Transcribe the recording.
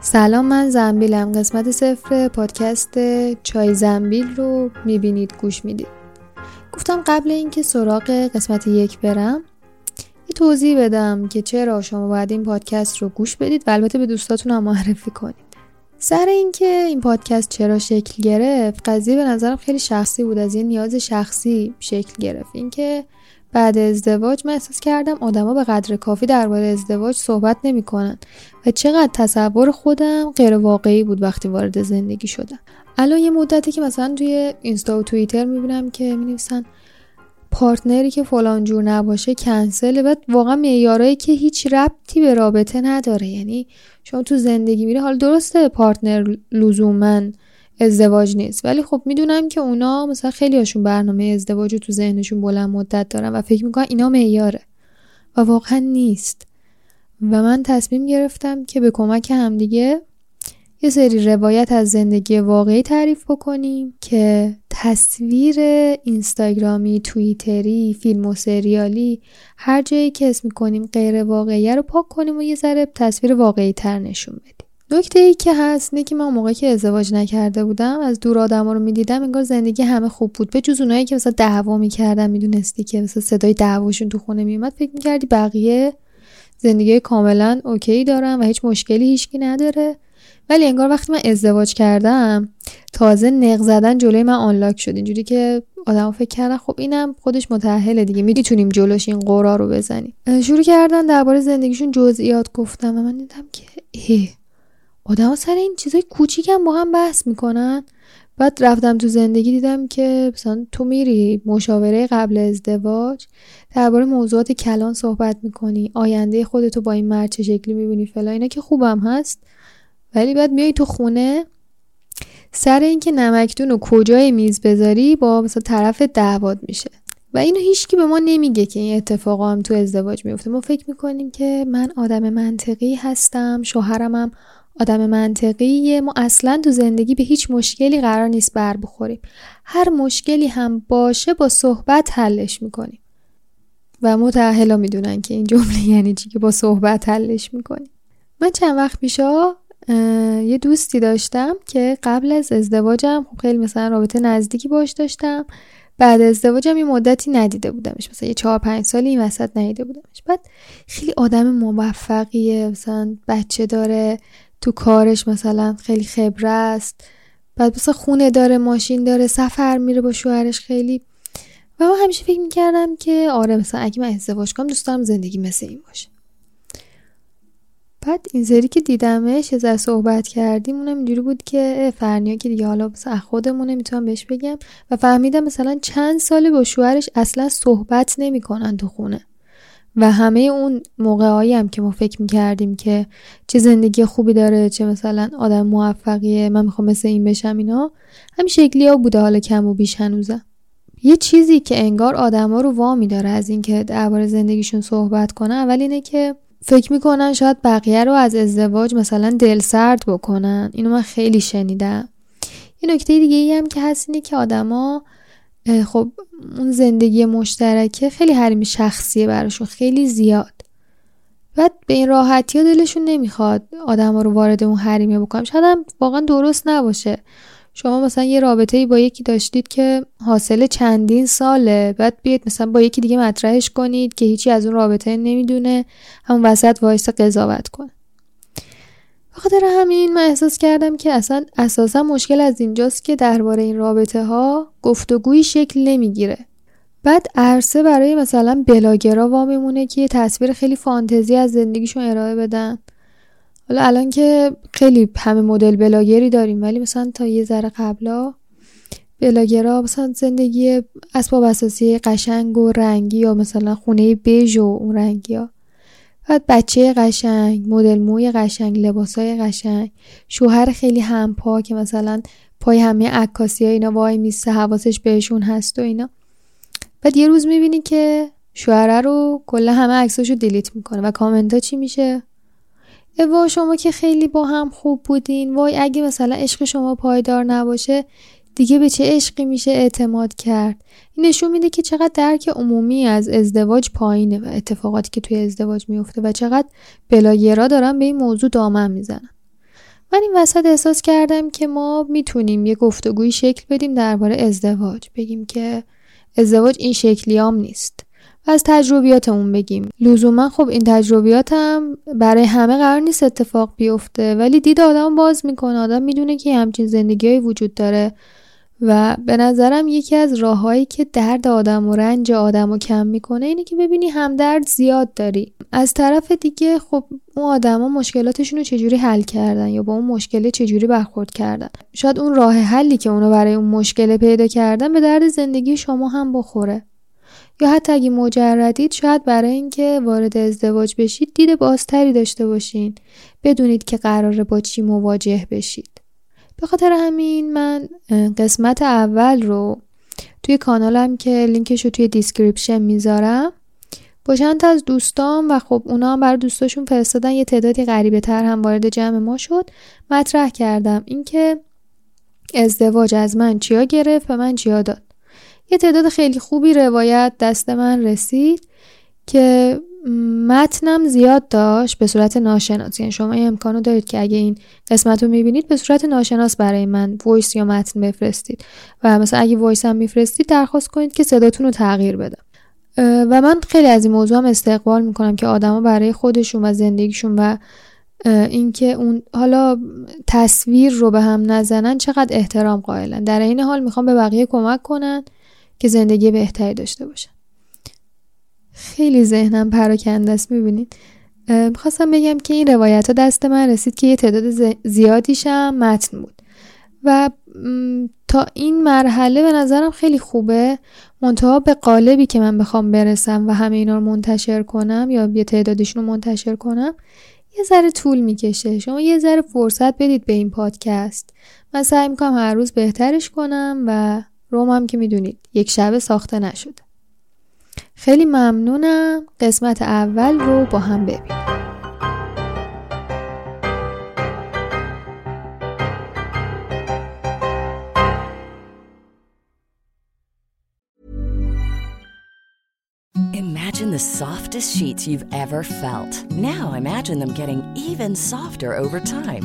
سلام، من زنبیلم. قسمت 0 پادکست چای زنبیل رو میبینید، گوش میدید. گفتم قبل اینکه سراغ قسمت 1 برم یه توضیح بدم که چرا شما باید این پادکست رو گوش بدید و البته به دوستاتون هم معرفی کنید. سر اینکه این پادکست چرا شکل گرفت، قضیه به نظرم خیلی شخصی بود، از یه نیاز شخصی شکل گرفت. اینکه بعد ازدواج من احساس کردم آدما به قدر کافی درباره ازدواج صحبت نمی‌کنن و چقدر تصور خودم غیر واقعی بود وقتی وارد زندگی شدم. الان یه مدته که مثلا توی اینستا و توییتر می‌بینم که می‌نویسن پارتنری که فلان جور نباشه کنسله. بعد واقعا معیارایی که هیچ ربطی به رابطه نداره، یعنی شما تو زندگی میری، حالا درسته پارتنر لزوماً ازدواج نیست، ولی خب میدونم که اونا مثلا خیلی هاشون برنامه ازدواج رو تو ذهنشون بلند مدت دارن و فکر میکنن اینا معیاره و واقعا نیست. و من تصمیم گرفتم که به کمک همدیگه یه سری روایت از زندگی واقعی تعریف بکنیم که تصویر اینستاگرامی، توییتری، فیلم و سریالی، هر جایی که حس میکنیم غیر واقعیه رو پاک کنیم و یه ذره تصویر واقعی تر نشون بدیم. نکته ای که هست اینه که من موقعی که ازدواج نکرده بودم از دور آدما رو می‌دیدم، انگار زندگی همه خوب بود، به جز اونایی که مثلا دعوا می‌کردن. میدونستی که مثلا صدای دعواشون تو خونه میومد، فکر می‌کردی بقیه زندگی کاملا اوکی دارن و هیچ مشکلی هیچکی نداره. ولی انگار وقتی من ازدواج کردم تازه نق زدن جلوی من آنلاک شد، اینجوری که آدم‌ها فکر کردن خب اینم خودش متأهل دیگه، می‌تونیم جلوش این قورا رو بزنیم. شروع کردن درباره زندگیشون جزئیات گفتم و من دیدم که آدم ها سر این چیزای کوچیک هم با هم بحث میکنن. بعد رفتم تو زندگی دیدم که مثلا تو میری مشاوره قبل ازدواج درباره موضوعات کلان صحبت میکنی، آینده خودتو با این مرد چه شکلی میبینی، فلان، اینا که خوبم هست. ولی بعد میای تو خونه، سر این که نمکدون رو کجای میز بذاری با مثلا طرف دعوات میشه و اینو هیچکی به ما نمیگه که این اتفاقا هم تو ازدواج میفته. ما فکر میکنیم که من آدم منطقی هستم، شوهرم هم آدم منطقیه، ما اصلا تو زندگی به هیچ مشکلی قرار نیست بر بخوریم، هر مشکلی هم باشه با صحبت حلش میکنیم. و متأهلا میدونن که این جمله یعنی چی که با صحبت حلش میکنیم. من چند وقت پیشا یه دوستی داشتم که قبل از ازدواجم خیلی مثلا رابطه نزدیکی باش داشتم، بعد ازدواجم یه مدتی ندیده بودمش، مثلا یه 4-5 سالی این وسط ندیده بودمش. بعد خیلی آدم موفقیه، مثلا بچه داره، تو کارش مثلا خیلی خبره است، بعد مثلا خونه داره، ماشین داره، سفر میره با شوهرش خیلی. و من همیشه فکر میکردم که آره مثلا اگه من ازدواج کنم دوست دارم زندگی مثل این باشه. بعد این سری که دیدمش از صحبت کردیم، اونم اینجوری بود که فرنیا که دیگه حالا مثلا خودمونه میتونم بهش بگم، و فهمیدم مثلا چند ساله با شوهرش اصلا صحبت نمیکنن تو خونه و همه اون موقعایی هم که ما فکر می‌کردیم که چه زندگی خوبی داره، چه مثلا آدم موفقیه، من می‌خوام مثل این بشم، اینا هم شکلی‌ها بوده، حالا کم و بیش هنوزه. یه چیزی که انگار آدما رو وا می‌داره از اینکه درباره زندگیشون صحبت کنه، اول اینه که فکر می‌کنن شاید بقیه رو از ازدواج مثلا دل سرد بکنن. اینو من خیلی شنیدم. یه نکته دیگه‌ای هم که هست اینه که آدما خب اون زندگی مشترکه خیلی حریم شخصیه براشون، خیلی زیاد. بعد به این راحتی ها دلشون نمیخواد آدما رو وارد اون حریم بکنم. شاید هم واقعا درست نباشه. شما مثلا یه رابطه‌ای با یکی داشتید که حاصل چندین ساله، بعد بیاید مثلا با یکی دیگه مطرحش کنید که هیچی از اون رابطه نمیدونه، همون وسط وایسه قضاوت کنه. بخاطر همین من احساس کردم که اصلا اساسا مشکل از اینجاست که درباره این رابطه ها گفتگویی شکل نمیگیره. بعد عرصه برای مثلا بلاگرها وا میمونه که یه تصویر خیلی فانتزی از زندگیشون ارائه بدن. حالا الان که خیلی همه مدل بلاگری داریم، ولی مثلا تا یه ذره قبلا بلاگرها مثلا زندگی اسباب اساسی قشنگ و رنگی، یا مثلا خونه بژ و اون رنگی‌ها، بعد بچه قشنگ، مدل موی قشنگ، لباسای قشنگ، شوهر خیلی همپا که مثلا پای همه عکاسی‌ها اینا وای میسته، حواسش بهشون هست و اینا. بعد یه روز میبینی که شوهر رو کلا همه عکساشو دیلیت میکنه و کامنتا چی میشه؟ ایوا شما که خیلی با هم خوب بودین، وای اگه مثلا عشق شما پایدار نباشه دیگه به چه عشقی میشه اعتماد کرد. این نشون میده که چقدر درک عمومی از ازدواج پایینه و اتفاقاتی که توی ازدواج میفته و چقدر بلاگرها دارن به این موضوع دامن میزنن. من این وسط احساس کردم که ما میتونیم یه گفتگوی شکل بدیم درباره ازدواج، بگیم که ازدواج این شکلیام نیست و از تجربیاتمون بگیم. لزوما خب این تجربیاتم برای همه قرار نیست اتفاق بیفته، ولی دید آدم باز میکنه، آدم میدونه که همچین زندگیایی وجود داره. و به نظرم یکی از راههایی که درد آدم و رنج آدم رو کم میکنه اینه که ببینی هم درد زیاد داری. از طرف دیگه خب اون آدم ها مشکلاتشون رو چجوری حل کردن یا با اون مشکل چجوری برخورد کردن. شاید اون راه حلی که اونو برای اون مشکل پیدا کردن به درد زندگی شما هم بخوره. یا حتی اگه مجردید، شاید برای اینکه وارد ازدواج بشید دید بازتری داشته باشین، بدونید که قراره با چی مواجه بشید. به خاطر همین من قسمت اول رو توی کانالم که لینکش رو توی دیسکریپشن میذارم با چند تا از دوستام و خب اونا هم برای دوستاشون فرستادن، یه تعدادی غریبه تر هم وارد جمع ما شد، مطرح کردم اینکه ازدواج از من چیا گرفت و من چیا داد. یه تعداد خیلی خوبی روایت دست من رسید که متنم زیاد داشت به صورت ناشناس. یعنی شما این امکانو دارید که اگه این قسمت رو میبینید به صورت ناشناس برای من وایس یا متن بفرستید و مثلا اگه وایس هم میفرستید درخواست کنید که صداتون رو تغییر بدم. و من خیلی از این موضوع هم استقبال میکنم که آدما برای خودشون و زندگیشون و اینکه اون حالا تصویر رو به هم نزنن چقدر احترام قائلن. در این حال میخوام به بقیه کمک کنن که زندگی بهتری داشته باشن. خیلی ذهنم پراکنده است، می‌بینید. می‌خواستم بگم که این روایت‌ها دست من رسید که یه تعداد زیادیش هم متن بود و تا این مرحله به نظرم خیلی خوبه. منتها به قالبی که من بخوام برسم و همه اینا رو منتشر کنم یا یه تعدادشون رو منتشر کنم یه ذره طول می‌کشه. شما یه ذره فرصت بدید به این پادکست. من سعی می‌کنم هر روز بهترش کنم و روم هم که می‌دونید یک شبه ساخته نشده. خیلی ممنونم. قسمت اول رو با هم ببینیم. Imagine the softest sheets you've ever felt. Now imagine them getting even softer over time.